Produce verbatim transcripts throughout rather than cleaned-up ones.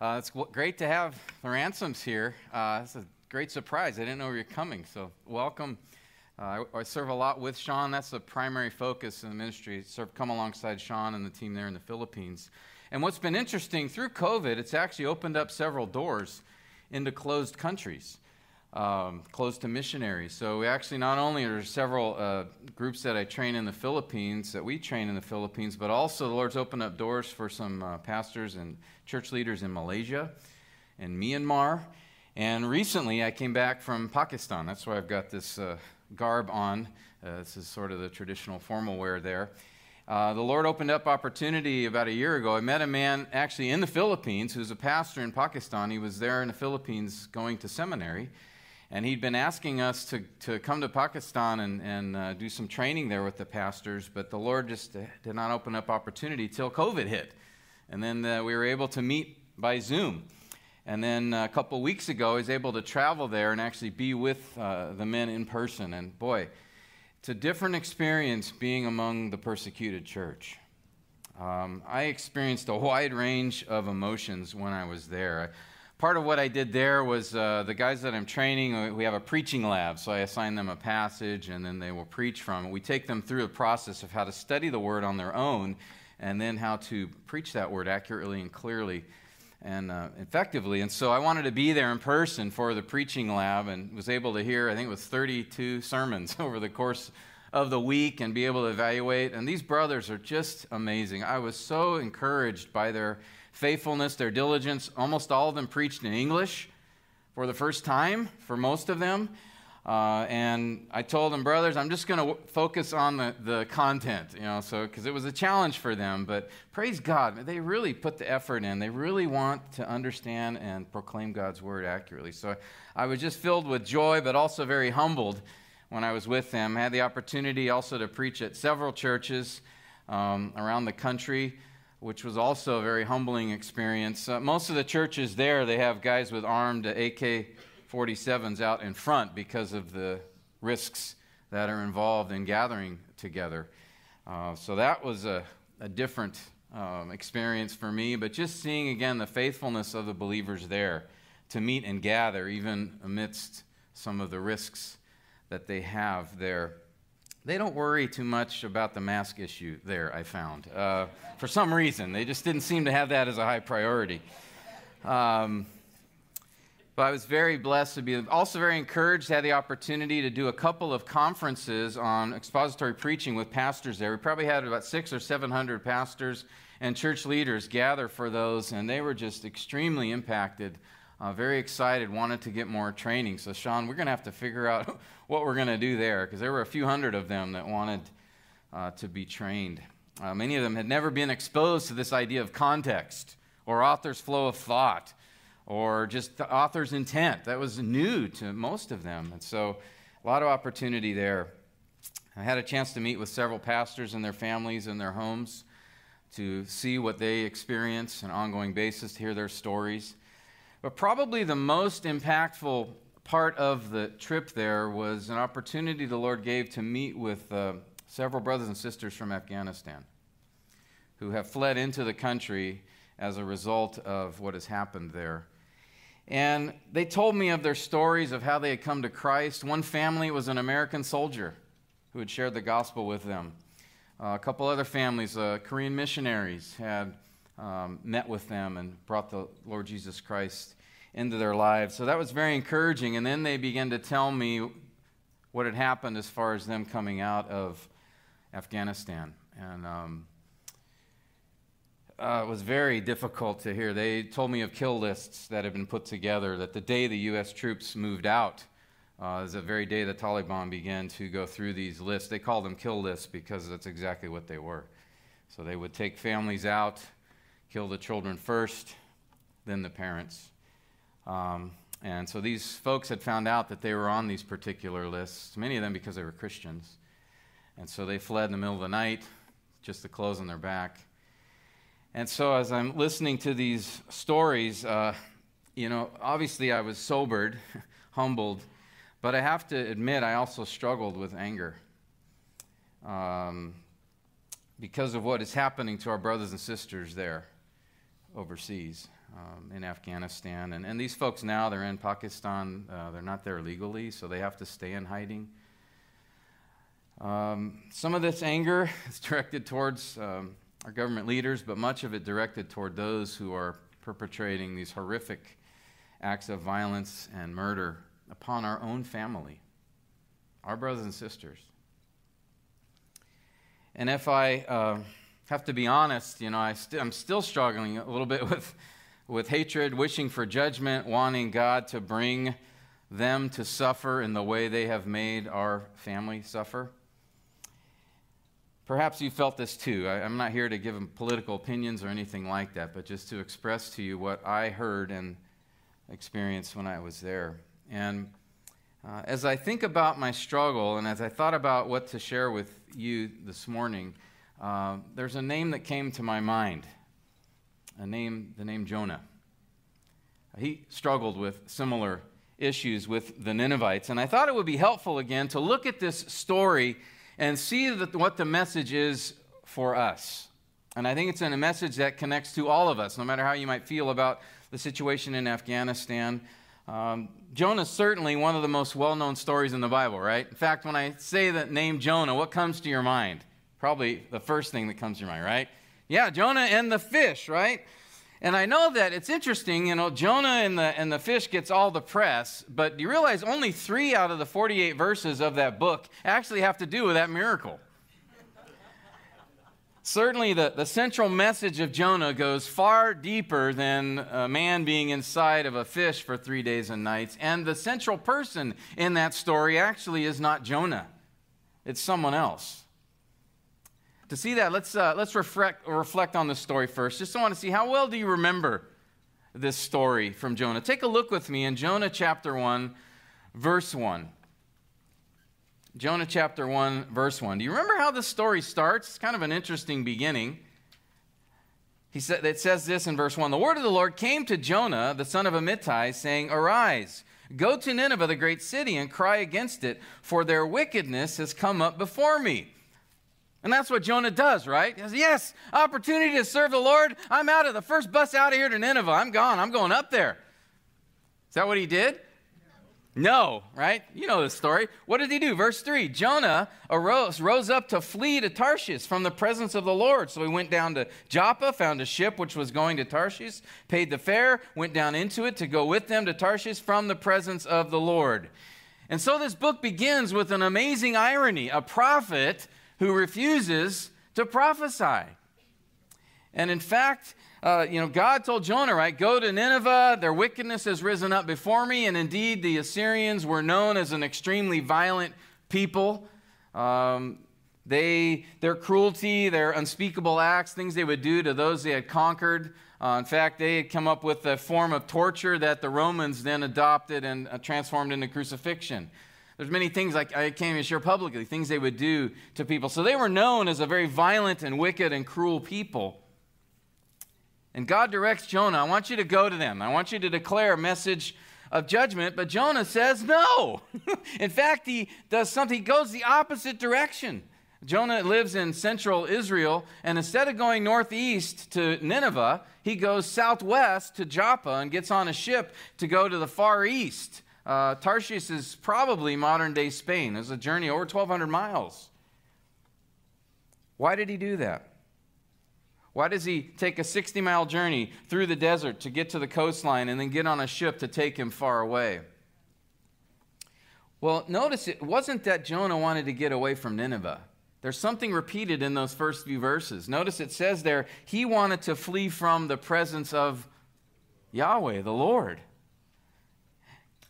Uh, it's great to have the Ransoms here. Uh, it's a great surprise. I didn't know you were coming, so welcome. Uh, I, I serve a lot with Sean. That's the primary focus in the ministry. Serve, come alongside Sean and the team there in the Philippines. And what's been interesting, through COVID, it's actually opened up several doors into closed countries, um, closed to missionaries. So we actually, not only are there several uh, groups that I train in the Philippines, that we train in the Philippines, but also the Lord's opened up doors for some uh, pastors and church leaders in Malaysia and Myanmar. And recently, I came back from Pakistan. That's why I've got this uh, garb on. Uh, this is sort of the traditional formal wear there. Uh, the Lord opened up opportunity about a year ago. I met a man actually in the Philippines who's a pastor in Pakistan. He was there in the Philippines going to seminary, and he'd been asking us to, to come to Pakistan and, and uh, do some training there with the pastors, but the Lord just did not open up opportunity till COVID hit. And then uh, we were able to meet by Zoom. And then a couple weeks ago, I was able to travel there and actually be with uh, the men in person. And boy, it's a different experience being among the persecuted church. Um, I experienced a wide range of emotions when I was there. Part of what I did there was uh, the guys that I'm training, we have a preaching lab. So I assign them a passage, and then they will preach from it. We take them through a process of how to study the word on their own, and then how to preach that word accurately and clearly and uh, effectively. And so I wanted to be there in person for the preaching lab, and was able to hear, I think it was thirty-two sermons over the course of the week, and be able to evaluate. And these brothers are just amazing. I was so encouraged by their faithfulness, their diligence. Almost all of them preached in English for the first time, for most of them. Uh, and I told them, brothers, I'm just going to w- focus on the, the content, you know, so because it was a challenge for them. But praise God, they really put the effort in. They really want to understand and proclaim God's word accurately. So I was just filled with joy, but also very humbled when I was with them. I had the opportunity also to preach at several churches um, around the country, which was also a very humbling experience. Uh, most of the churches there, they have guys with armed A K forty-sevens out in front because of the risks that are involved in gathering together. Uh, so that was a, a different um, experience for me, but just seeing again the faithfulness of the believers there to meet and gather, even amidst some of the risks that they have there. They don't worry too much about the mask issue there, I found. Uh, for some reason, they just didn't seem to have that as a high priority. Um, But I was very blessed to be also very encouraged, had the opportunity to do a couple of conferences on expository preaching with pastors there. We probably had about six or seven hundred pastors and church leaders gather for those, and they were just extremely impacted, uh, very excited, wanted to get more training. So, Sean, we're going to have to figure out what we're going to do there, because there were a few hundred of them that wanted uh, to be trained. Uh, many of them had never been exposed to this idea of context or author's flow of thought, or just the author's intent. That was new to most of them. And so a lot of opportunity there. I had a chance to meet with several pastors and their families in their homes to see what they experience on an ongoing basis, to hear their stories. But probably the most impactful part of the trip there was an opportunity the Lord gave to meet with uh, several brothers and sisters from Afghanistan who have fled into the country as a result of what has happened there. And they told me of their stories of how they had come to Christ. One family was an American soldier who had shared the gospel with them. Uh, a couple other families, uh, Korean missionaries, had um, met with them and brought the Lord Jesus Christ into their lives. So that was very encouraging. And then they began to tell me what had happened as far as them coming out of Afghanistan. And um, Uh, it was very difficult to hear. They told me of kill lists that had been put together, that the day the U S troops moved out uh, is the very day the Taliban began to go through these lists. They called them kill lists because that's exactly what they were. So they would take families out, kill the children first, then the parents. Um, and so these folks had found out that they were on these particular lists, many of them because they were Christians. And so they fled in the middle of the night, just the clothes on their back. And so as I'm listening to these stories, uh, you know, obviously I was sobered, humbled, but I have to admit I also struggled with anger um, because of what is happening to our brothers and sisters there overseas. um, in Afghanistan. And, and these folks now, they're in Pakistan. Uh, they're not there legally, so they have to stay in hiding. Um, some of this anger is directed towards um, our government leaders, but much of it directed toward those who are perpetrating these horrific acts of violence and murder upon our own family, our brothers and sisters. And if I uh, have to be honest, you know, I st- I'm still struggling a little bit with, with hatred, wishing for judgment, wanting God to bring them to suffer in the way they have made our family suffer. Perhaps you felt this too. I, I'm not here to give political opinions or anything like that, but just to express to you what I heard and experienced when I was there. And Uh, as I think about my struggle and as I thought about what to share with you this morning, uh, there's a name that came to my mind, a name, the name Jonah. He struggled with similar issues with the Ninevites, and I thought it would be helpful again to look at this story and see that, what the message is for us. And I think it's in a message that connects to all of us, no matter how you might feel about the situation in Afghanistan. Um, Jonah is certainly one of the most well-known stories in the Bible, right? In fact, when I say the name Jonah, what comes to your mind? Probably the first thing that comes to your mind, right? Yeah, Jonah and the fish, right? And I know that it's interesting, you know, Jonah and the, and the fish gets all the press, but do you realize only three out of the forty-eight verses of that book actually have to do with that miracle? Certainly the, the central message of Jonah goes far deeper than a man being inside of a fish for three days and nights. And the central person in that story actually is not Jonah. It's someone else. To see that, let's uh, let's reflect, reflect on the story first. Just want to see how well do you remember this story from Jonah. Take a look with me in Jonah chapter one, verse one. Jonah chapter one, verse one. Do you remember how this story starts? It's kind of an interesting beginning. He said, it says this in verse one. The word of the Lord came to Jonah, the son of Amittai, saying, "Arise, go to Nineveh, the great city, and cry against it, for their wickedness has come up before me." And that's what Jonah does, right? He says, yes, opportunity to serve the Lord. I'm out of the first bus out of here to Nineveh. I'm gone. I'm going up there. Is that what he did? No, right? You know the story. What did he do? Verse three, Jonah arose, rose up to flee to Tarshish from the presence of the Lord. So he went down to Joppa, found a ship which was going to Tarshish, paid the fare, went down into it to go with them to Tarshish from the presence of the Lord. And so this book begins with an amazing irony, a prophet who refuses to prophesy. And in fact, Uh, you know, God told Jonah, right, go to Nineveh, their wickedness has risen up before me, and indeed the Assyrians were known as an extremely violent people. Um, they, their cruelty, their unspeakable acts, things they would do to those they had conquered. Uh, in fact, they had come up with a form of torture that the Romans then adopted and uh, transformed into crucifixion. There's many things like I can't even share publicly, things they would do to people. So they were known as a very violent and wicked and cruel people. And God directs Jonah, I want you to go to them. I want you to declare a message of judgment. But Jonah says no. In fact, he does something. He goes the opposite direction. Jonah lives in central Israel. And instead of going northeast to Nineveh, he goes southwest to Joppa and gets on a ship to go to the far east. Uh, Tarshish is probably modern-day Spain. It's a journey over twelve hundred miles. Why did he do that? Why does he take a sixty-mile journey through the desert to get to the coastline and then get on a ship to take him far away? Well, notice it wasn't that Jonah wanted to get away from Nineveh. There's something repeated in those first few verses. Notice it says there, he wanted to flee from the presence of Yahweh, the Lord.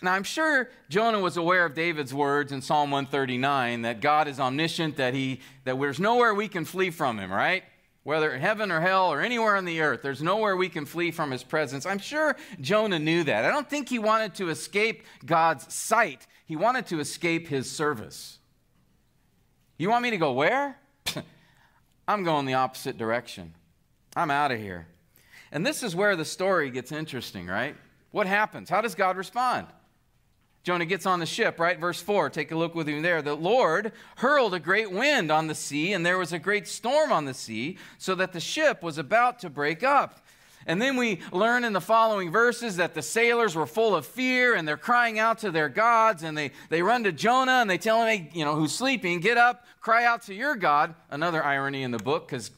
Now, I'm sure Jonah was aware of David's words in Psalm one thirty-nine, that God is omniscient, that he that there's nowhere we can flee from him, right? Whether in heaven or hell or anywhere on the earth, there's nowhere we can flee from his presence. I'm sure Jonah knew that. I don't think he wanted to escape God's sight. He wanted to escape his service. You want me to go where? I'm going the opposite direction. I'm out of here. And this is where the story gets interesting, right? What happens? How does God respond? Jonah gets on the ship, right? Verse four, take a look with him there. The Lord hurled a great wind on the sea, and there was a great storm on the sea, so that the ship was about to break up. And then we learn in the following verses that the sailors were full of fear and they're crying out to their gods, and they, they run to Jonah and they tell him, hey, you know, who's sleeping, get up, cry out to your God. Another irony in the book, because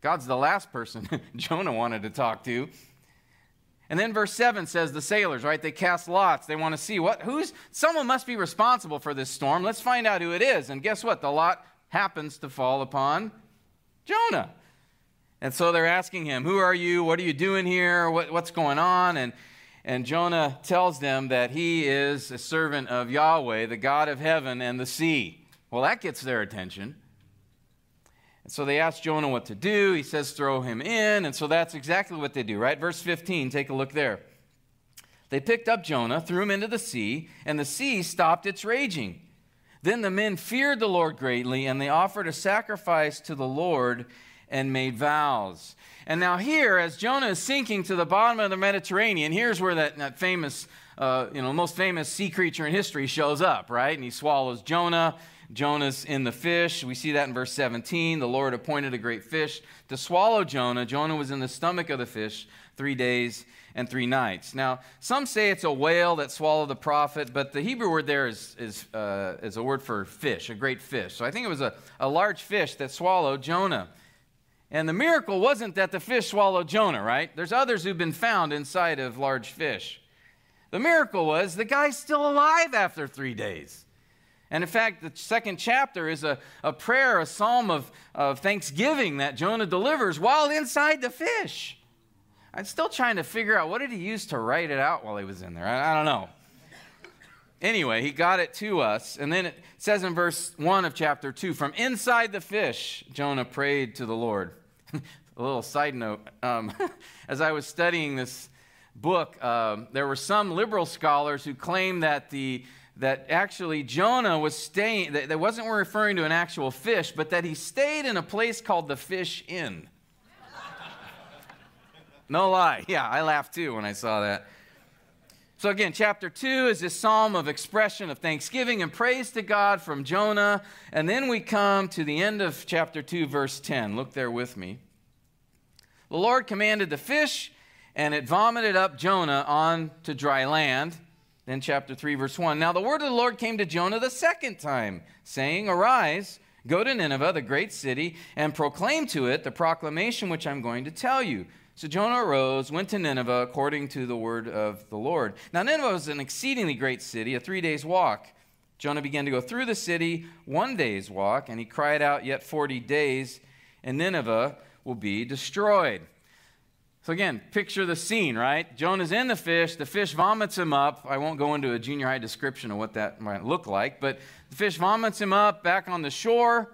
God's the last person Jonah wanted to talk to. And then verse seven says the sailors, right, they cast lots. They want to see what, who's, someone must be responsible for this storm. Let's find out who it is. And guess what? The lot happens to fall upon Jonah. And so they're asking him, who are you? What are you doing here? What, what's going on? And, and Jonah tells them that he is a servant of Yahweh, the God of heaven and the sea. Well, that gets their attention. And so they ask Jonah what to do. He says, throw him in. And so that's exactly what they do, right? Verse fifteen, take a look there. They picked up Jonah, threw him into the sea, and the sea stopped its raging. Then the men feared the Lord greatly, and they offered a sacrifice to the Lord and made vows. And now here, as Jonah is sinking to the bottom of the Mediterranean, here's where that, that famous, uh, you know, most famous sea creature in history shows up, right? And he swallows Jonah. Jonah's in the fish. We see that in verse seventeen. The Lord appointed a great fish to swallow Jonah. Jonah was in the stomach of the fish three days and three nights. Now, some say it's a whale that swallowed the prophet, but the Hebrew word there is is, uh, is a word for fish, a great fish. So I think it was a, a large fish that swallowed Jonah. And the miracle wasn't that the fish swallowed Jonah, right? There's others who've been found inside of large fish. The miracle was the guy's still alive after three days. And in fact, the second chapter is a, a prayer, a psalm of, of thanksgiving that Jonah delivers while inside the fish. I'm still trying to figure out, what did he use to write it out while he was in there? I, I don't know. Anyway, he got it to us. And then it says in verse one of chapter two, from inside the fish, Jonah prayed to the Lord. A little side note. Um, as I was studying this book, uh, there were some liberal scholars who claimed that the that actually Jonah was staying, that, that wasn't referring to an actual fish, but that he stayed in a place called the Fish Inn. No lie. Yeah, I laughed too when I saw that. So again, chapter two is this psalm of expression of thanksgiving and praise to God from Jonah. And then we come to the end of chapter two, verse ten. Look there with me. The Lord commanded the fish, and it vomited up Jonah onto dry land. Then chapter three, verse one. Now the word of the Lord came to Jonah the second time, saying, arise, go to Nineveh, the great city, and proclaim to it the proclamation which I'm going to tell you. So Jonah arose, went to Nineveh according to the word of the Lord. Now Nineveh was an exceedingly great city, a three days walk. Jonah began to go through the city, one day's walk, and he cried out, yet forty days, and Nineveh will be destroyed. So again, picture the scene, right? Jonah's in the fish. The fish vomits him up. I won't go into a junior high description of what that might look like, but the fish vomits him up back on the shore.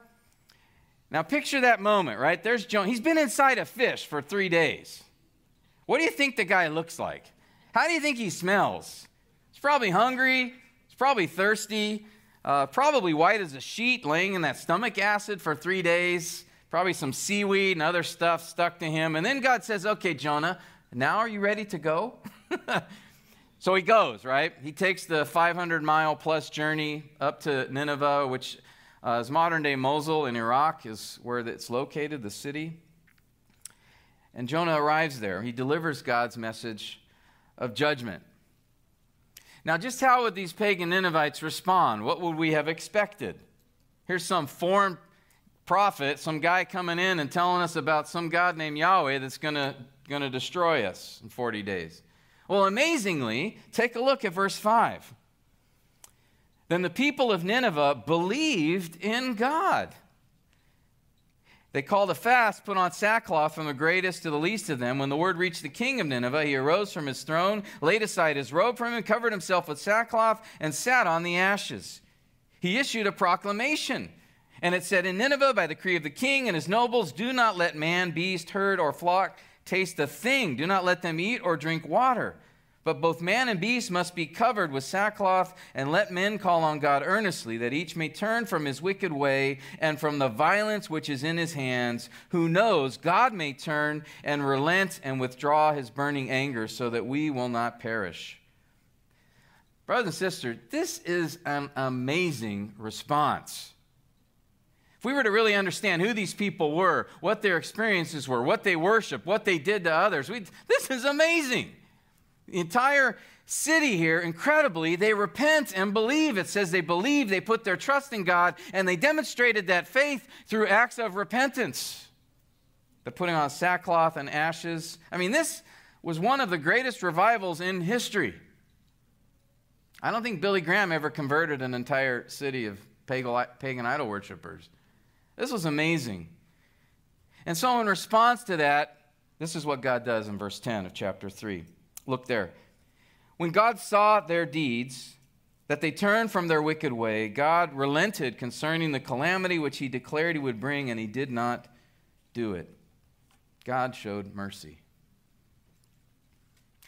Now picture that moment, right? There's Jonah. He's been inside a fish for three days. What do you think the guy looks like? How do you think he smells? He's probably hungry. He's probably thirsty. Uh, probably white as a sheet, laying in that stomach acid for three days. Probably some seaweed and other stuff stuck to him. And then God says, okay, Jonah, now are you ready to go? So he goes, right? He takes the five hundred mile plus journey up to Nineveh, which uh, is modern-day Mosul in Iraq, is where it's located, the city. And Jonah arrives there. He delivers God's message of judgment. Now, just how would these pagan Ninevites respond? What would we have expected? Here's some foreign prophet, some guy coming in and telling us about some God named Yahweh that's going to going to destroy us in forty days. Well, amazingly, take a look at verse five. Then the people of Nineveh believed in God. They called a fast, put on sackcloth from the greatest to the least of them. When the word reached the king of Nineveh, he arose from his throne, laid aside his robe from him, covered himself with sackcloth, and sat on the ashes. He issued a proclamation. And it said, in Nineveh, by the decree of the king and his nobles, do not let man, beast, herd, or flock taste a thing. Do not let them eat or drink water. But both man and beast must be covered with sackcloth, and let men call on God earnestly, that each may turn from his wicked way and from the violence which is in his hands. Who knows, God may turn and relent and withdraw his burning anger, so that we will not perish. Brothers and sisters, this is an amazing response. If we were to really understand who these people were, what their experiences were, what they worshiped, what they did to others, we'd, this is amazing. The entire city here, incredibly, they repent and believe. It says they believe, they put their trust in God, and they demonstrated that faith through acts of repentance. The putting on sackcloth and ashes. I mean, this was one of the greatest revivals in history. I don't think Billy Graham ever converted an entire city of pagan idol worshipers. This was amazing. And so in response to that, this is what God does in verse ten of chapter three. Look there. When God saw their deeds, that they turned from their wicked way, God relented concerning the calamity which he declared he would bring, and he did not do it. God showed mercy.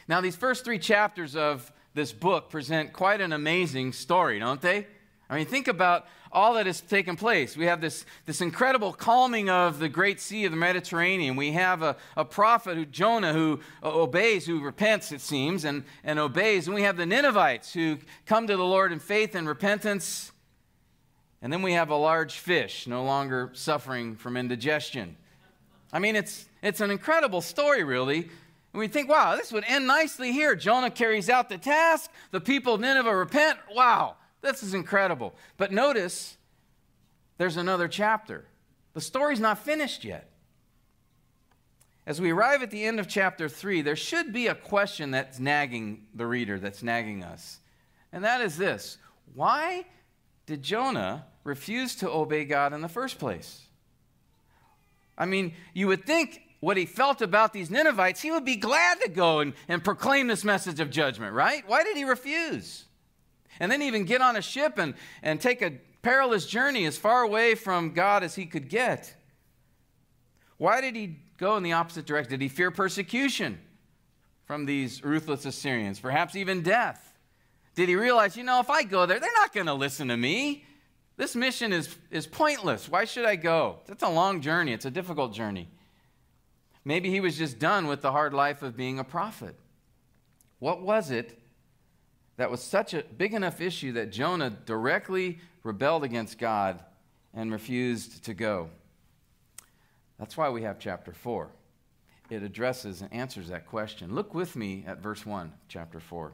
Now, these first three chapters of this book present quite an amazing story, don't they? I mean, think about all that has taken place. We have this, this incredible calming of the great sea of the Mediterranean. We have a, a prophet, who, Jonah, who obeys, who repents, it seems, and, and obeys. And we have the Ninevites who come to the Lord in faith and repentance. And then we have a large fish no longer suffering from indigestion. I mean, it's, it's an incredible story, really. And we think, wow, this would end nicely here. Jonah carries out the task. The people of Nineveh repent. Wow. This is incredible. But notice, there's another chapter. The story's not finished yet. As we arrive at the end of chapter three, there should be a question that's nagging the reader, that's nagging us. And that is this. Why did Jonah refuse to obey God in the first place? I mean, you would think what he felt about these Ninevites, he would be glad to go and, and proclaim this message of judgment, right? Why did he refuse? And then even get on a ship and, and take a perilous journey as far away from God as he could get. Why did he go in the opposite direction? Did he fear persecution from these ruthless Assyrians? Perhaps even death. Did he realize, you know, if I go there, they're not going to listen to me. This mission is, is pointless. Why should I go? It's a long journey. It's a difficult journey. Maybe he was just done with the hard life of being a prophet. What was it? That was such a big enough issue that Jonah directly rebelled against God and refused to go. That's why we have chapter four. It addresses and answers that question. Look with me at verse one, chapter four.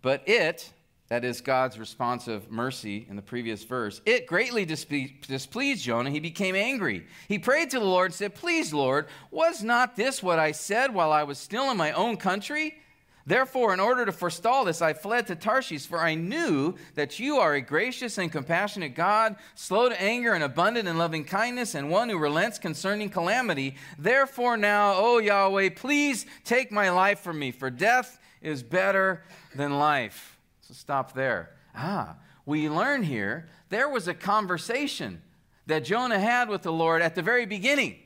But it, that is God's response of mercy in the previous verse, it greatly disple- displeased Jonah. He became angry. He prayed to the Lord and said, "Please, Lord, was not this what I said while I was still in my own country? Therefore, in order to forestall this, I fled to Tarshish, for I knew that you are a gracious and compassionate God, slow to anger and abundant in loving kindness, and one who relents concerning calamity. Therefore now, O Yahweh, please take my life from me, for death is better than life." So stop there. Ah, we learn here there was a conversation that Jonah had with the Lord at the very beginning.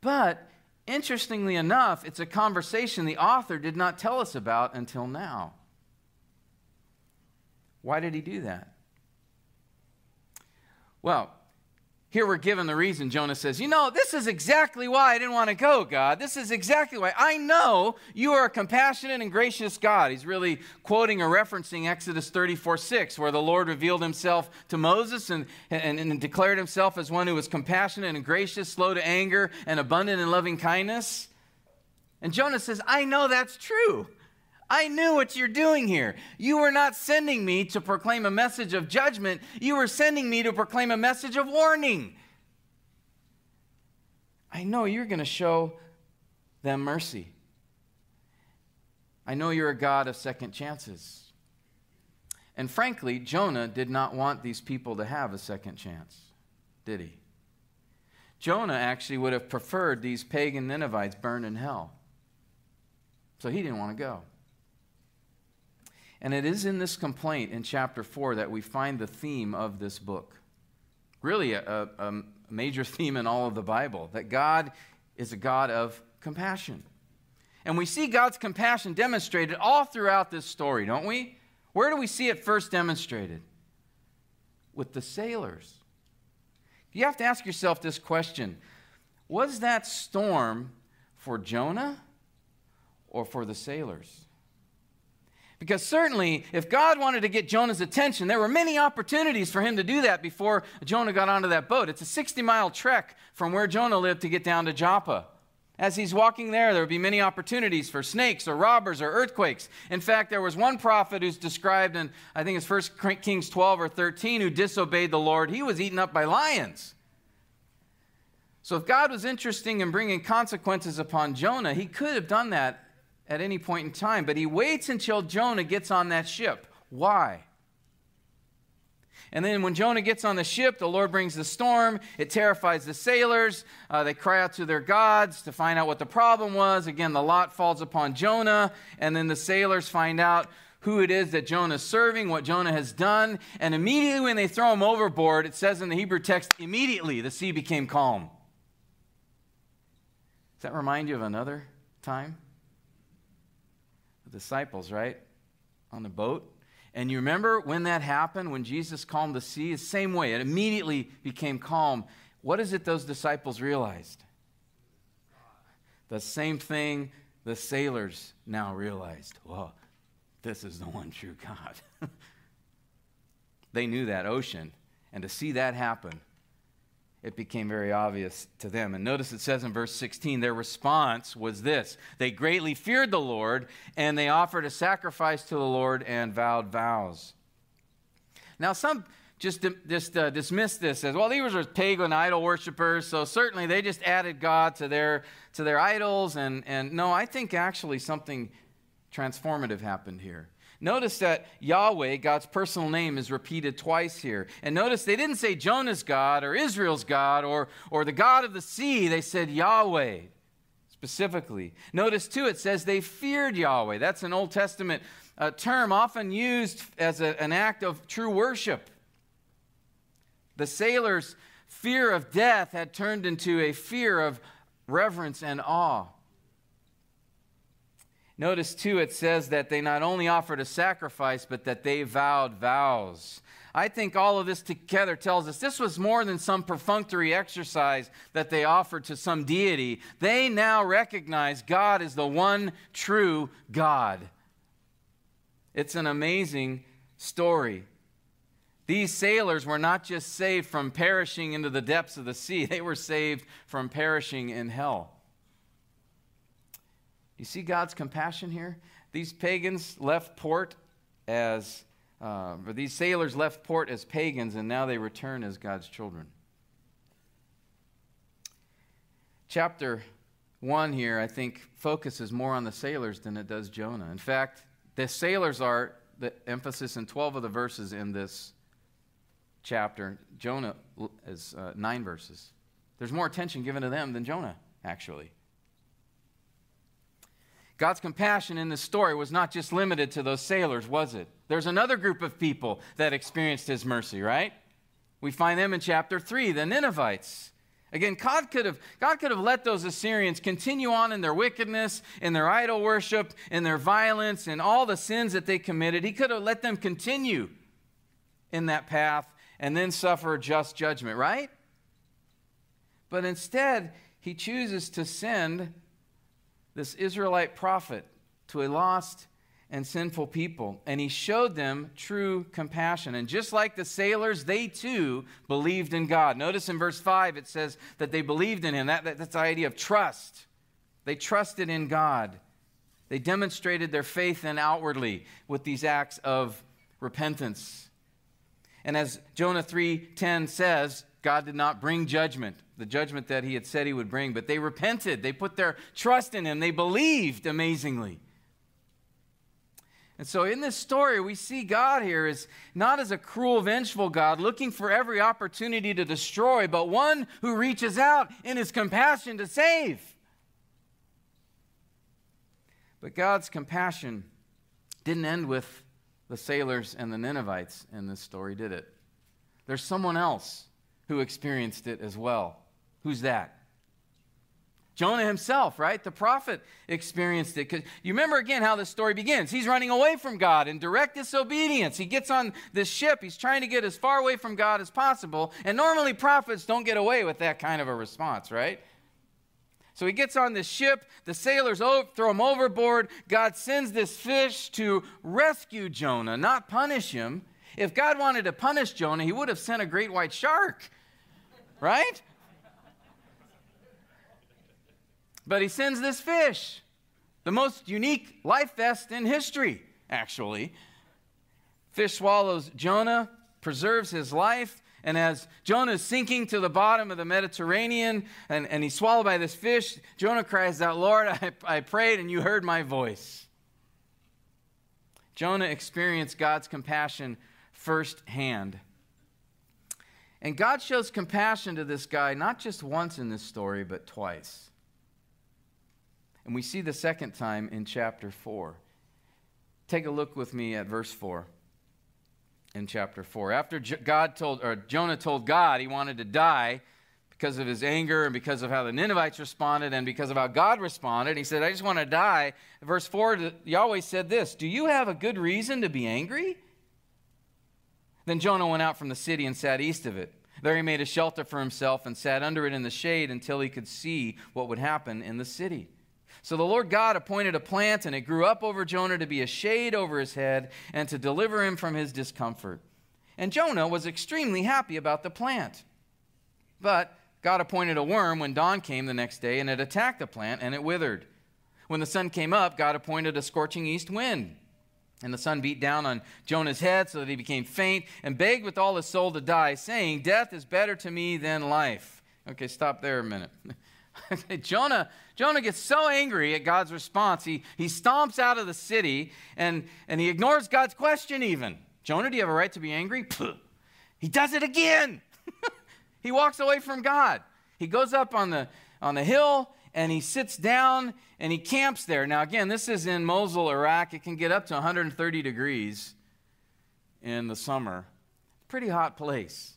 But interestingly enough, it's a conversation the author did not tell us about until now. Why did he do that? Well, here we're given the reason. Jonah says, you know, this is exactly why I didn't want to go, God. This is exactly why. I know you are a compassionate and gracious God. He's really quoting or referencing Exodus thirty-four six, where the Lord revealed himself to Moses and, and, and declared himself as one who was compassionate and gracious, slow to anger, and abundant in loving kindness. And Jonah says, I know that's true. I knew what you're doing here. You were not sending me to proclaim a message of judgment. You were sending me to proclaim a message of warning. I know you're going to show them mercy. I know you're a God of second chances. And frankly, Jonah did not want these people to have a second chance, did he? Jonah actually would have preferred these pagan Ninevites burn in hell. So he didn't want to go. And it is in this complaint in chapter four that we find the theme of this book. Really a, a major theme in all of the Bible, that God is a God of compassion. And we see God's compassion demonstrated all throughout this story, don't we? Where do we see it first demonstrated? With the sailors. You have to ask yourself this question. Was that storm for Jonah or for the sailors? Because certainly, if God wanted to get Jonah's attention, there were many opportunities for him to do that before Jonah got onto that boat. It's a sixty-mile trek from where Jonah lived to get down to Joppa. As he's walking there, there would be many opportunities for snakes or robbers or earthquakes. In fact, there was one prophet who's described in, I think it's First Kings twelve or thirteen, who disobeyed the Lord. He was eaten up by lions. So if God was interested in bringing consequences upon Jonah, he could have done that at any point in time, but he waits until Jonah gets on that ship. Why? And then when Jonah gets on the ship, the Lord brings the storm. It terrifies the sailors. Uh, they cry out to their gods to find out what the problem was. Again, the lot falls upon Jonah, and then the sailors find out who it is that Jonah's serving, what Jonah has done, and immediately when they throw him overboard, it says in the Hebrew text, immediately the sea became calm. Does that remind you of another time? Disciples, right? On the boat. And you remember when that happened, when Jesus calmed the sea? The same way. It immediately became calm. What is it those disciples realized? The same thing the sailors now realized. Whoa, this is the one true God. They knew that ocean. And to see that happen, it became very obvious to them. And notice it says in verse sixteen, their response was this. They greatly feared the Lord, and they offered a sacrifice to the Lord and vowed vows. Now, some just, just uh, dismiss this as, well, these were pagan idol worshipers, so certainly they just added God to their, to their idols. And, and no, I think actually something transformative happened here. Notice that Yahweh, God's personal name, is repeated twice here. And notice they didn't say Jonah's God or Israel's God or, or the God of the sea. They said Yahweh specifically. Notice, too, it says they feared Yahweh. That's an Old Testament uh, term often used as a, an act of true worship. The sailors' fear of death had turned into a fear of reverence and awe. Notice, too, it says that they not only offered a sacrifice, but that they vowed vows. I think all of this together tells us this was more than some perfunctory exercise that they offered to some deity. They now recognize God is the one true God. It's an amazing story. These sailors were not just saved from perishing into the depths of the sea. They were saved from perishing in hell. You see God's compassion here? These pagans left port as, uh, or these sailors left port as pagans, and now they return as God's children. Chapter one here, I think, focuses more on the sailors than it does Jonah. In fact, the sailors are the emphasis in twelve of the verses in this chapter. Jonah is uh, nine verses. There's more attention given to them than Jonah, actually. God's compassion in this story was not just limited to those sailors, was it? There's another group of people that experienced his mercy, right? We find them in chapter three, the Ninevites. Again, God could have, God could have let those Assyrians continue on in their wickedness, in their idol worship, in their violence, in all the sins that they committed. He could have let them continue in that path and then suffer just judgment, right? But instead, he chooses to send this Israelite prophet to a lost and sinful people, and he showed them true compassion. And just like the sailors, they too believed in God. Notice in verse five it says that they believed in him. That, that, that's the idea of trust. They trusted in God. They demonstrated their faith in outwardly with these acts of repentance. And as Jonah three ten says, God did not bring judgment, the judgment that he had said he would bring, but they repented. They put their trust in him. They believed amazingly. And so in this story, we see God here is not as a cruel, vengeful God looking for every opportunity to destroy, but one who reaches out in his compassion to save. But God's compassion didn't end with the sailors and the Ninevites in this story, did it? There's someone else who experienced it as well. Who's that? Jonah himself, right? The prophet experienced it. Because you remember again how this story begins. He's running away from God in direct disobedience. He gets on this ship. He's trying to get as far away from God as possible. And normally prophets don't get away with that kind of a response, right? So he gets on this ship. The sailors throw him overboard. God sends this fish to rescue Jonah, not punish him. If God wanted to punish Jonah, he would have sent a great white shark, right? But he sends this fish, the most unique life vest in history, actually. Fish swallows Jonah, preserves his life, and as Jonah is sinking to the bottom of the Mediterranean and, and he's swallowed by this fish, Jonah cries out, Lord, I, I prayed and you heard my voice. Jonah experienced God's compassion firsthand. And God shows compassion to this guy not just once in this story, but twice. And we see the second time in chapter four. Take a look with me at verse four in chapter four. After God told, or Jonah told God he wanted to die because of his anger and because of how the Ninevites responded and because of how God responded, he said, I just want to die. Verse four, Yahweh said this, do you have a good reason to be angry? Then Jonah went out from the city and sat east of it. There he made a shelter for himself and sat under it in the shade until he could see what would happen in the city. So the Lord God appointed a plant, and it grew up over Jonah to be a shade over his head and to deliver him from his discomfort. And Jonah was extremely happy about the plant. But God appointed a worm when dawn came the next day, and it attacked the plant, and it withered. When the sun came up, God appointed a scorching east wind. And the sun beat down on Jonah's head so that he became faint and begged with all his soul to die, saying, death is better to me than life. Okay, stop there a minute. Jonah, Jonah gets so angry at God's response, he, he stomps out of the city, and, and he ignores God's question even. Jonah, do you have a right to be angry? Pugh. He does it again. He walks away from God. He goes up on the, on the hill, and he sits down, and he camps there. Now, again, this is in Mosul, Iraq. It can get up to one hundred thirty degrees in the summer. Pretty hot place.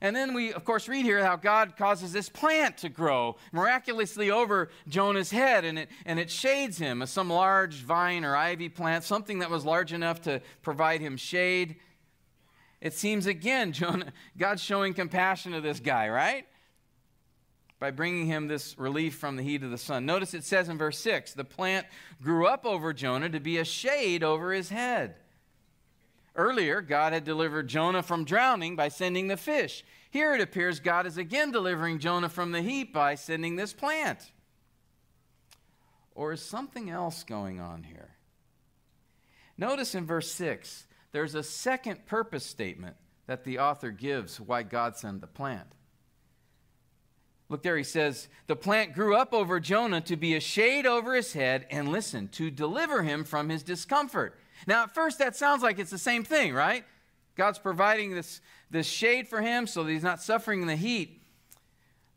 And then we, of course, read here how God causes this plant to grow miraculously over Jonah's head, and it, and it shades him as some large vine or ivy plant, something that was large enough to provide him shade. It seems, again, Jonah, God's showing compassion to this guy, right? By bringing him this relief from the heat of the sun. Notice it says in verse six, the plant grew up over Jonah to be a shade over his head. Earlier, God had delivered Jonah from drowning by sending the fish. Here it appears God is again delivering Jonah from the heat by sending this plant. Or is something else going on here? Notice in verse six, there's a second purpose statement that the author gives why God sent the plant. Look there, he says, the plant grew up over Jonah to be a shade over his head and, listen, to deliver him from his discomfort. Now, at first, that sounds like it's the same thing, right? God's providing this, this shade for him so that he's not suffering the heat.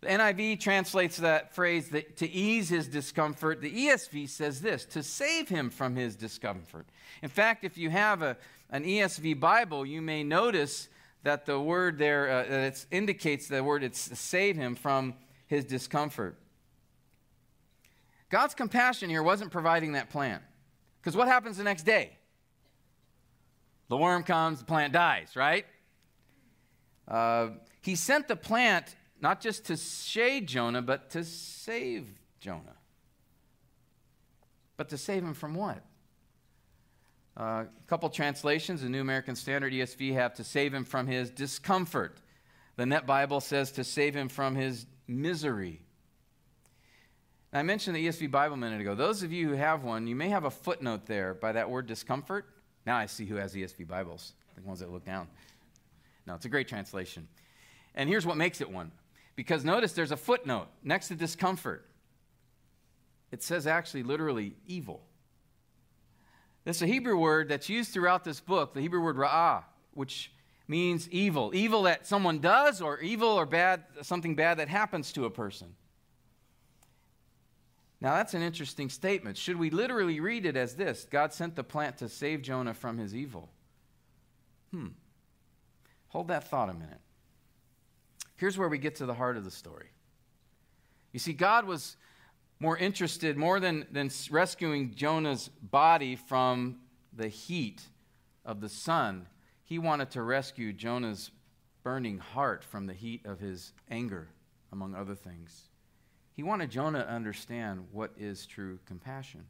The N I V translates that phrase that to ease his discomfort. The E S V says this, to save him from his discomfort. In fact, if you have a, an E S V Bible, you may notice that the word there, uh, that it indicates the word, it's to save him from his discomfort. God's compassion here wasn't providing that plant. Because what happens the next day? The worm comes, the plant dies, right? Uh, he sent the plant not just to shade Jonah, but to save Jonah. But to save him from what? Uh, a couple translations, the New American Standard E S V have to save him from his discomfort. The Net Bible says to save him from his misery. Now, I mentioned the E S V Bible a minute ago. Those of you who have one, you may have a footnote there by that word discomfort. Now I see who has E S V Bibles, the ones that look down. No, it's a great translation. And here's what makes it one. Because notice there's a footnote next to discomfort. It says actually literally evil. It's a Hebrew word that's used throughout this book, the Hebrew word ra'ah, which means evil. Evil that someone does or evil or bad, something bad that happens to a person. Now, that's an interesting statement. Should we literally read it as this? God sent the plant to save Jonah from his evil. Hmm. Hold that thought a minute. Here's where we get to the heart of the story. You see, God was more interested, more than, than rescuing Jonah's body from the heat of the sun. He wanted to rescue Jonah's burning heart from the heat of his anger, among other things. He wanted Jonah to understand what is true compassion.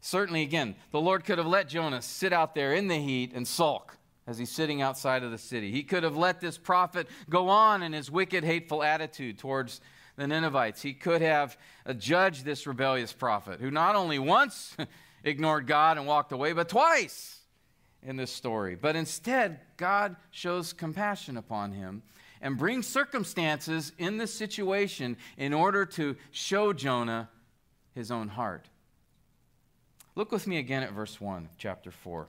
Certainly, again, the Lord could have let Jonah sit out there in the heat and sulk as he's sitting outside of the city. He could have let this prophet go on in his wicked, hateful attitude towards the Ninevites. He could have judged this rebellious prophet who not only once ignored God and walked away, but twice in this story. But instead, God shows compassion upon him and brings circumstances in this situation in order to show Jonah his own heart. Look with me again at verse one, chapter four.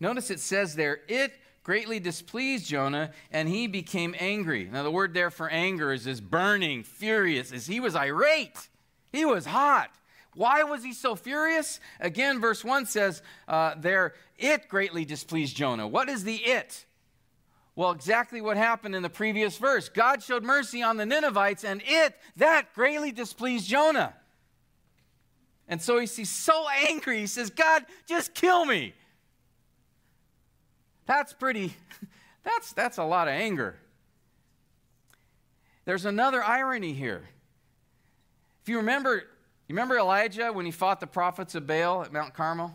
Notice it says there, it greatly displeased Jonah, and he became angry. Now, the word there for anger is this burning, furious. As he was irate. He was hot. Why was he so furious? Again, verse one says uh, there, it greatly displeased Jonah. What is the it? Well, exactly what happened in the previous verse. God showed mercy on the Ninevites, and it, that greatly displeased Jonah. And so he's so angry, he says, God, just kill me. That's pretty, that's, that's a lot of anger. There's another irony here. If you remember, you remember Elijah when he fought the prophets of Baal at Mount Carmel?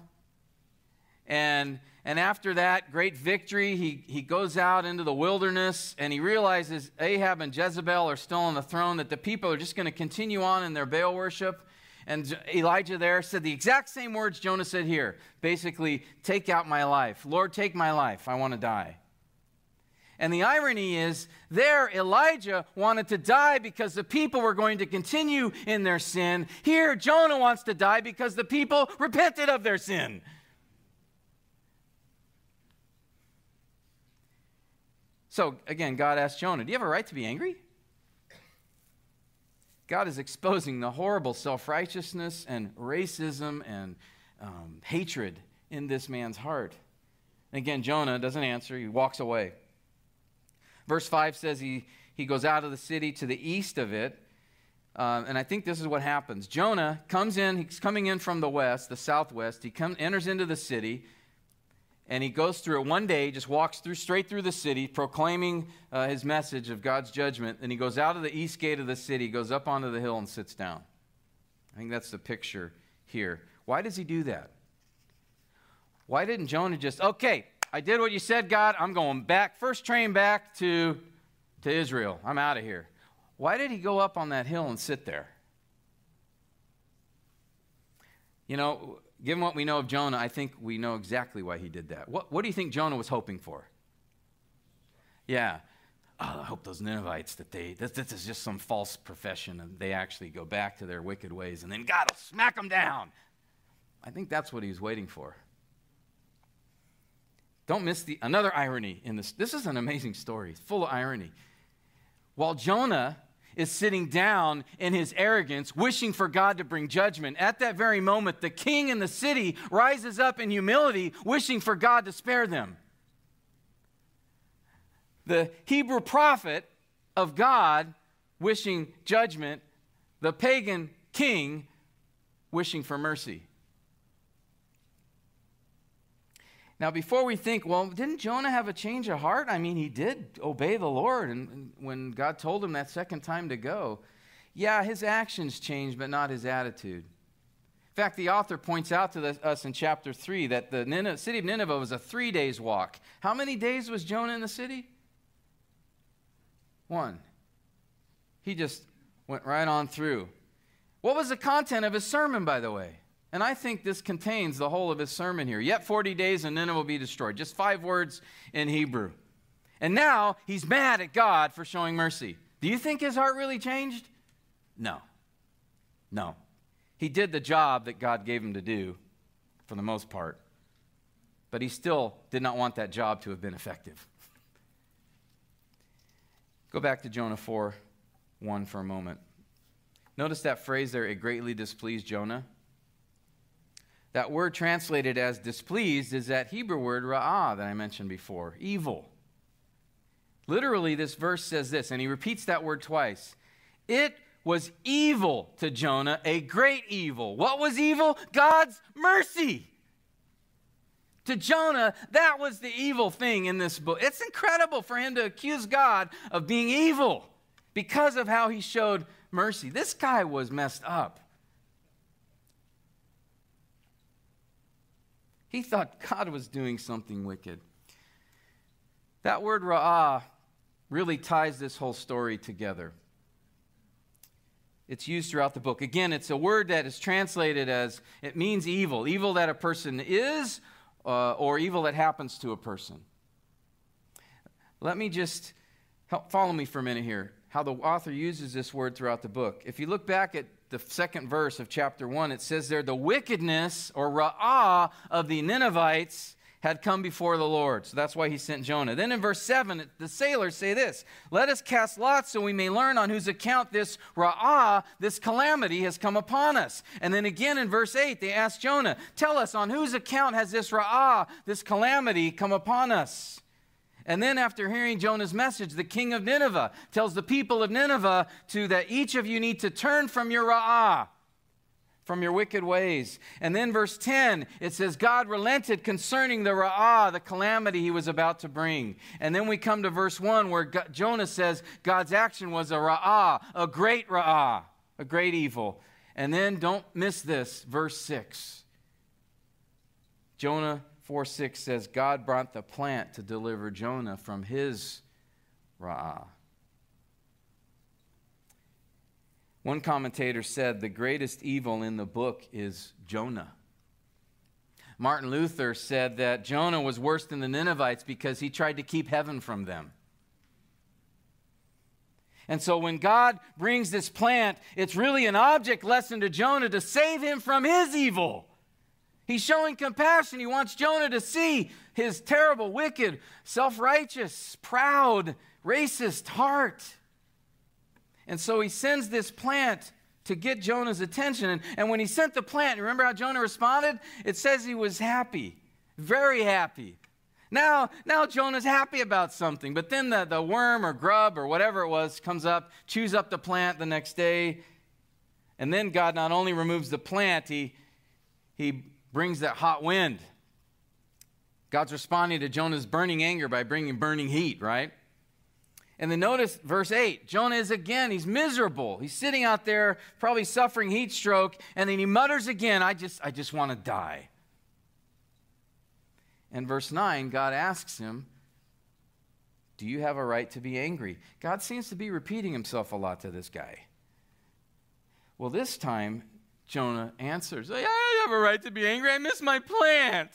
And, and after that great victory, he, he goes out into the wilderness and he realizes Ahab and Jezebel are still on the throne, that the people are just going to continue on in their Baal worship. And Elijah there said the exact same words Jonah said here. Basically, take out my life. Lord, take my life. I want to die. And the irony is there Elijah wanted to die because the people were going to continue in their sin. Here Jonah wants to die because the people repented of their sin. So again, God asked Jonah, do you have a right to be angry? God is exposing the horrible self-righteousness and racism and um, hatred in this man's heart. And again, Jonah doesn't answer. He walks away. Verse five says he, he goes out of the city to the east of it. Um, and I think this is what happens. Jonah comes in. He's coming in from the west, the southwest. He come, enters into the city, and he goes through it one day, just walks through straight through the city, proclaiming uh, his message of God's judgment. And he goes out of the east gate of the city, goes up onto the hill and sits down. I think that's the picture here. Why does he do that? Why didn't Jonah just, okay, I did what you said, God. I'm going back, first train back to, to Israel. I'm out of here. Why did he go up on that hill and sit there? You know, given what we know of Jonah, I think we know exactly why he did that. What, what do you think Jonah was hoping for? Yeah. Oh, I hope those Ninevites, that they, this, this is just some false profession, and they actually go back to their wicked ways, and then God will smack them down. I think that's what he was waiting for. Don't miss the another irony in this. This is an amazing story, full of irony. While Jonah is sitting down in his arrogance, wishing for God to bring judgment. At that very moment, the king in the city rises up in humility, wishing for God to spare them. The Hebrew prophet of God wishing judgment, the pagan king wishing for mercy. Now, before we think, well, didn't Jonah have a change of heart? I mean, he did obey the Lord, and, and when God told him that second time to go, yeah, his actions changed, but not his attitude. In fact, the author points out to the, us in chapter three that the Nineveh, city of Nineveh was a three days walk. How many days was Jonah in the city? One. He just went right on through. What was the content of his sermon, by the way? And I think this contains the whole of his sermon here. Yet forty days and then it will be destroyed. Just five words in Hebrew. And now he's mad at God for showing mercy. Do you think his heart really changed? No. No. He did the job that God gave him to do for the most part. But he still did not want that job to have been effective. Go back to Jonah four one for a moment. Notice that phrase there, it greatly displeased Jonah. That word translated as displeased is that Hebrew word ra'ah that I mentioned before, evil. Literally, this verse says this, and he repeats that word twice. It was evil to Jonah, a great evil. What was evil? God's mercy. To Jonah, that was the evil thing in this book. It's incredible for him to accuse God of being evil. because of how he showed mercy. This guy was messed up. He thought God was doing something wicked. That word ra'ah really ties this whole story together. It's used throughout the book. Again, it's a word that is translated as, it means evil. Evil that a person is, uh, or evil that happens to a person. Let me just, help, follow me for a minute here, how the author uses this word throughout the book. If you look back at the second verse of chapter one, it says there, the wickedness, or ra'ah, of the Ninevites had come before the Lord. So that's why he sent Jonah. Then in verse seven, the sailors say this, let us cast lots so we may learn on whose account this ra'ah, this calamity, has come upon us. And then again in verse eight, they ask Jonah, tell us on whose account has this ra'ah, this calamity, come upon us? And then after hearing Jonah's message, the king of Nineveh tells the people of Nineveh to that each of you need to turn from your ra'ah, from your wicked ways. And then verse ten, it says, God relented concerning the ra'ah, the calamity he was about to bring. And then we come to verse one where God, Jonah says God's action was a ra'ah, a great ra'ah, a great evil. And then don't miss this, verse six. Jonah four six says, God brought the plant to deliver Jonah from his ra'ah. One commentator said, the greatest evil in the book is Jonah. Martin Luther said that Jonah was worse than the Ninevites because he tried to keep heaven from them. And so when God brings this plant, it's really an object lesson to Jonah to save him from his evil. He's showing compassion. He wants Jonah to see his terrible, wicked, self-righteous, proud, racist heart. And so he sends this plant to get Jonah's attention. And, and when he sent the plant, remember how Jonah responded? It says he was happy, very happy. Now, now Jonah's happy about something. But then the, the worm or grub or whatever it was comes up, chews up the plant the next day. And then God not only removes the plant, he, he brings that hot wind. God's responding to Jonah's burning anger by bringing burning heat, right? And then notice verse eight, Jonah is again, he's miserable. He's sitting out there, probably suffering heat stroke, and then he mutters again, I just, I just want to die. And verse nine, God asks him, do you have a right to be angry? God seems to be repeating himself a lot to this guy. Well, this time, Jonah answers, I have a right to be angry, I miss my plant.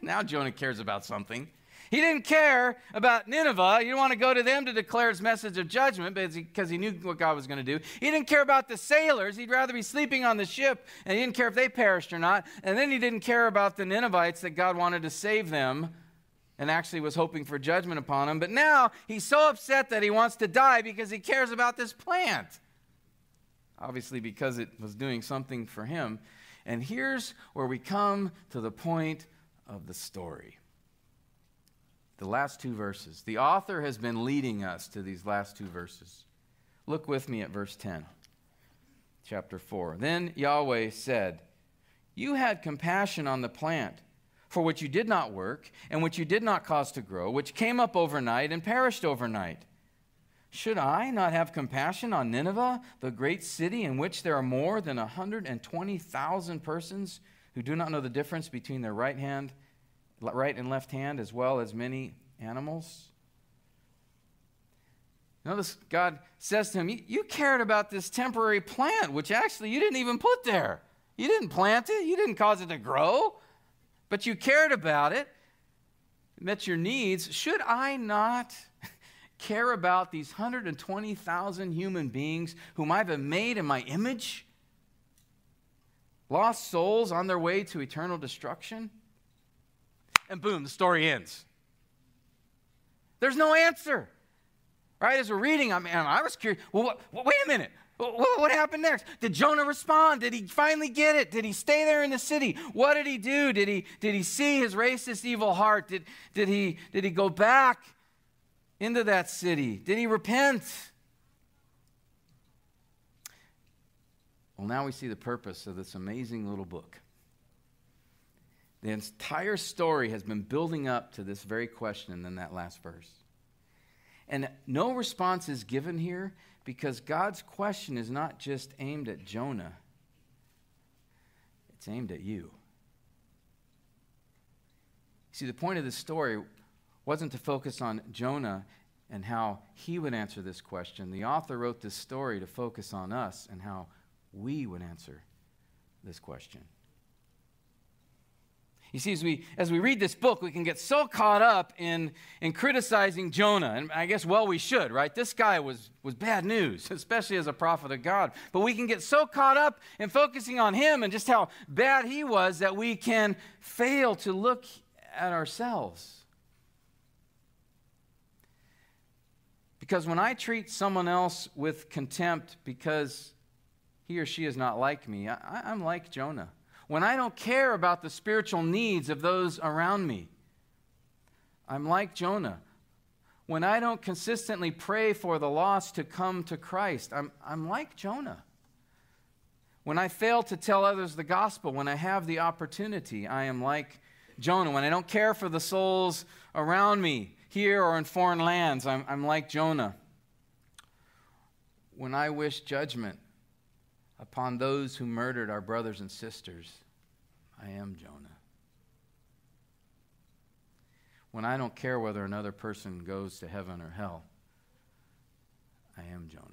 Now Jonah cares about something. He didn't care about Nineveh. He didn't want to go to them to declare his message of judgment because he knew what God was going to do. He didn't care about the sailors. He'd rather be sleeping on the ship, and he didn't care if they perished or not. And then he didn't care about the Ninevites, that God wanted to save them and actually was hoping for judgment upon them. But now he's so upset that he wants to die because he cares about this plant, obviously because it was doing something for him. And here's where we come to the point of the story. The last two verses. The author has been leading us to these last two verses. Look with me at verse ten, chapter four. Then Yahweh said, you had compassion on the plant, for which you did not work, and which you did not cause to grow, which came up overnight and perished overnight. Should I not have compassion on Nineveh, the great city in which there are more than one hundred twenty thousand persons who do not know the difference between their right hand right and left hand, as well as many animals? Notice God says to him, you, you cared about this temporary plant, which actually you didn't even put there. You didn't plant it. You didn't cause it to grow. But you cared about it. It met your needs. Should I not care about these one hundred twenty thousand human beings whom I've been made in my image? Lost souls on their way to eternal destruction? And boom, the story ends. There's no answer, right? As we're reading, I mean, I was curious. Well, what, wait a minute. What, what happened next? Did Jonah respond? Did he finally get it? Did he stay there in the city? What did he do? Did he did he see his racist, evil heart? Did did he did he go back into that city? Did he repent? Well, now we see the purpose of this amazing little book. The entire story has been building up to this very question in that last verse. And no response is given here because God's question is not just aimed at Jonah. It's aimed at you. See, the point of this story wasn't to focus on Jonah and how he would answer this question. The author wrote this story to focus on us and how we would answer this question. You see, as we as we read this book, we can get so caught up in, in criticizing Jonah. And I guess, well, we should, right? This guy was, was bad news, especially as a prophet of God. But we can get so caught up in focusing on him and just how bad he was that we can fail to look at ourselves. Because when I treat someone else with contempt because he or she is not like me, I, I'm like Jonah. When I don't care about the spiritual needs of those around me, I'm like Jonah. When I don't consistently pray for the lost to come to Christ, I'm, I'm like Jonah. When I fail to tell others the gospel, when I have the opportunity, I am like Jonah. When I don't care for the souls around me, here or in foreign lands, I'm, I'm like Jonah. When I wish judgment upon those who murdered our brothers and sisters, I am Jonah. When I don't care whether another person goes to heaven or hell, I am Jonah.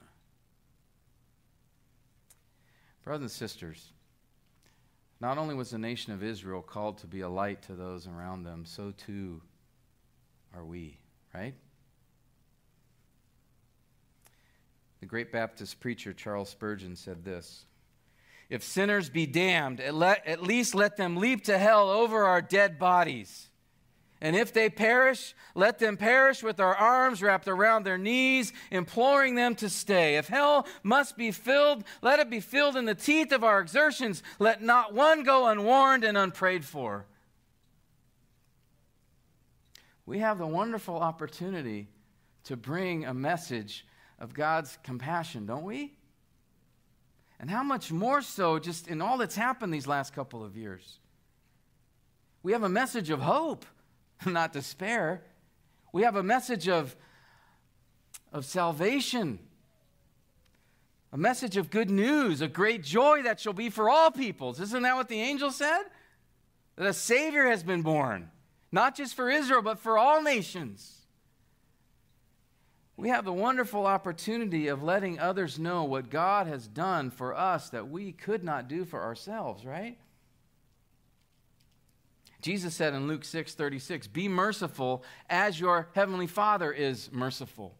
Brothers and sisters, not only was the nation of Israel called to be a light to those around them, so too are we, right? The great Baptist preacher Charles Spurgeon said this: "If sinners be damned, at least let them leap to hell over our dead bodies. And if they perish, let them perish with our arms wrapped around their knees, imploring them to stay. If hell must be filled, let it be filled in the teeth of our exertions. Let not one go unwarned and unprayed for." We have the wonderful opportunity to bring a message of God's compassion, don't we? And how much more so just in all that's happened these last couple of years. We have a message of hope, not despair. We have a message of, of salvation, a message of good news, a great joy that shall be for all peoples. Isn't that what the angel said? That a Savior has been born, not just for Israel, but for all nations. We have the wonderful opportunity of letting others know what God has done for us that we could not do for ourselves, right? Jesus said in Luke six thirty-six, "Be merciful as your heavenly Father is merciful."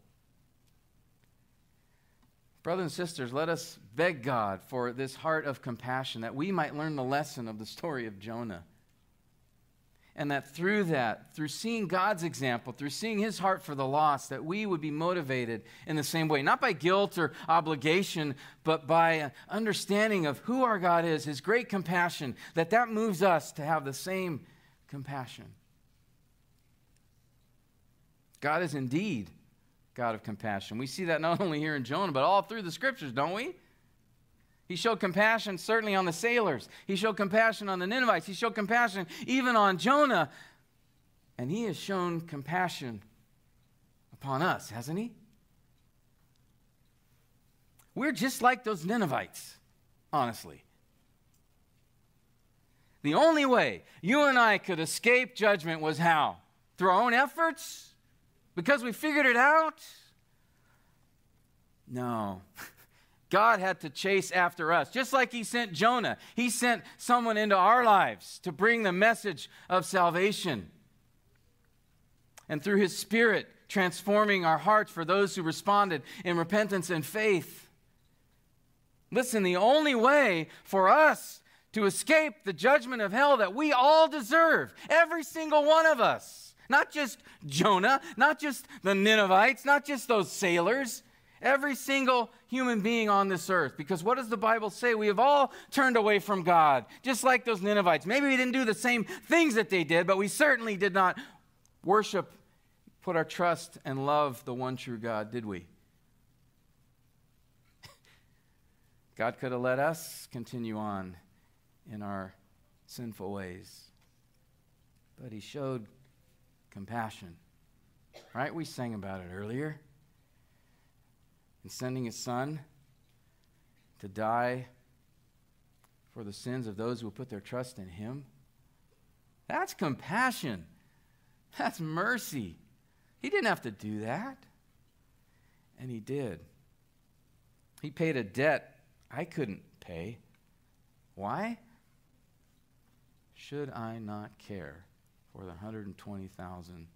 Brothers and sisters, let us beg God for this heart of compassion that we might learn the lesson of the story of Jonah. And that through that, through seeing God's example, through seeing his heart for the lost, that we would be motivated in the same way, not by guilt or obligation, but by an understanding of who our God is, his great compassion, that that moves us to have the same compassion. God is indeed God of compassion. We see that not only here in Jonah, but all through the scriptures, don't we? He showed compassion certainly on the sailors. He showed compassion on the Ninevites. He showed compassion even on Jonah. And he has shown compassion upon us, hasn't he? We're just like those Ninevites, honestly. The only way you and I could escape judgment was how? Through our own efforts? Because we figured it out? No. God had to chase after us. Just like he sent Jonah, he sent someone into our lives to bring the message of salvation. And through his Spirit, transforming our hearts for those who responded in repentance and faith. Listen, the only way for us to escape the judgment of hell that we all deserve, every single one of us, not just Jonah, not just the Ninevites, not just those sailors, every single human being on this earth. Because what does the Bible say? We have all turned away from God, just like those Ninevites. Maybe we didn't do the same things that they did, but we certainly did not worship, put our trust, and love the one true God, did we? God could have let us continue on in our sinful ways, but he showed compassion. Right? We sang about it earlier. and sending his son to die for the sins of those who put their trust in him. That's compassion. That's mercy. He didn't have to do that. And he did. He paid a debt I couldn't pay. Why? Should I not care for the one hundred twenty thousand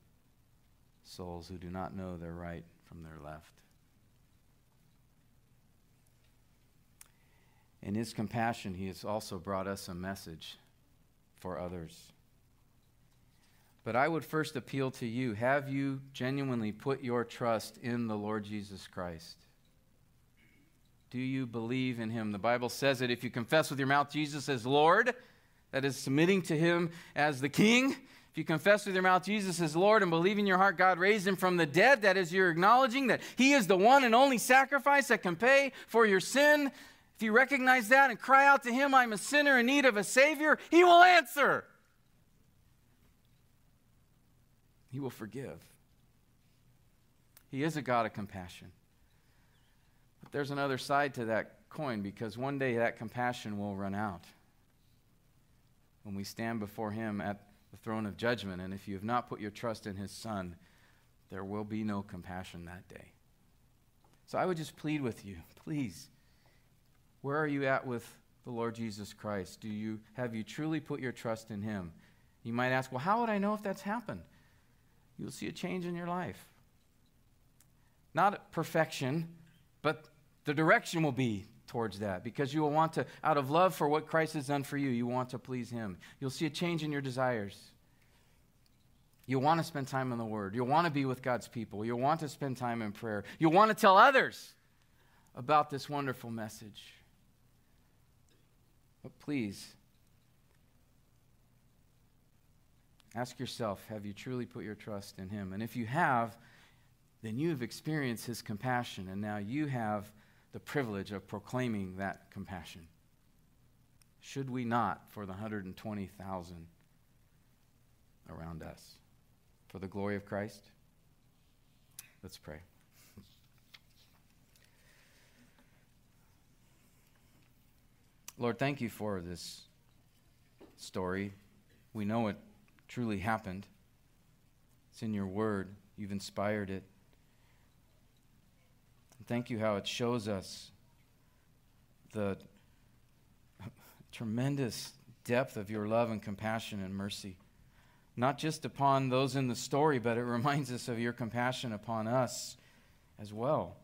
souls who do not know their right from their left? In his compassion, he has also brought us a message for others. But I would first appeal to you. Have you genuinely put your trust in the Lord Jesus Christ? Do you believe in him? The Bible says that if you confess with your mouth Jesus as Lord, that is submitting to him as the King. If you confess with your mouth Jesus as Lord and believe in your heart God raised him from the dead, that is you're acknowledging that he is the one and only sacrifice that can pay for your sin. If you recognize that and cry out to him, I'm a sinner in need of a Savior, he will answer. He will forgive. He is a God of compassion. But there's another side to that coin, because one day that compassion will run out when we stand before him at the throne of judgment. And if you have not put your trust in his Son, there will be no compassion that day. So I would just plead with you, please, where are you at with the Lord Jesus Christ? Do you, have you truly put your trust in him? You might ask, well, how would I know if that's happened? You'll see a change in your life. Not perfection, but the direction will be towards that, because you will want to, out of love for what Christ has done for you, you want to please him. You'll see a change in your desires. You'll want to spend time in the Word. You'll want to be with God's people. You'll want to spend time in prayer. You'll want to tell others about this wonderful message. But please, ask yourself, have you truly put your trust in him? And if you have, then you have experienced his compassion, and now you have the privilege of proclaiming that compassion. Should we not, for the one hundred twenty thousand around us, for the glory of Christ? Let's pray. Lord, thank you for this story. We know it truly happened. It's in your word. You've inspired it. And thank you how it shows us the tremendous depth of your love and compassion and mercy, not just upon those in the story, but it reminds us of your compassion upon us as well.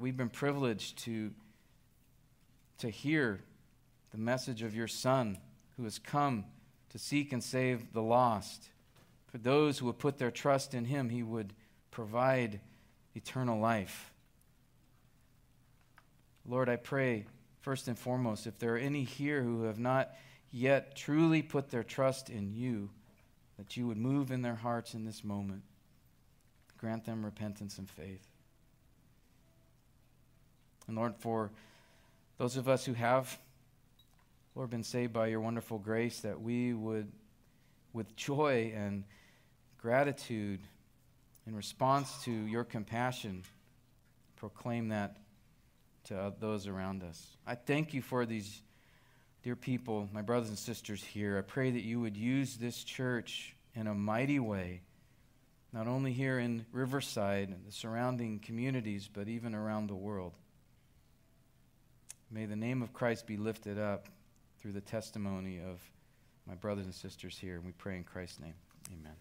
We've been privileged to to hear the message of your Son, who has come to seek and save the lost. For those who would put their trust in him, he would provide eternal life. Lord, I pray, first and foremost, if there are any here who have not yet truly put their trust in you, that you would move in their hearts in this moment. Grant them repentance and faith. And Lord, for those of us who have, Lord, been saved by your wonderful grace, that we would, with joy and gratitude, in response to your compassion, proclaim that to those around us. I thank you for these dear people, my brothers and sisters here. I pray that you would use this church in a mighty way, not only here in Riverside and the surrounding communities, but even around the world. May the name of Christ be lifted up through the testimony of my brothers and sisters here. And we pray in Christ's name. Amen.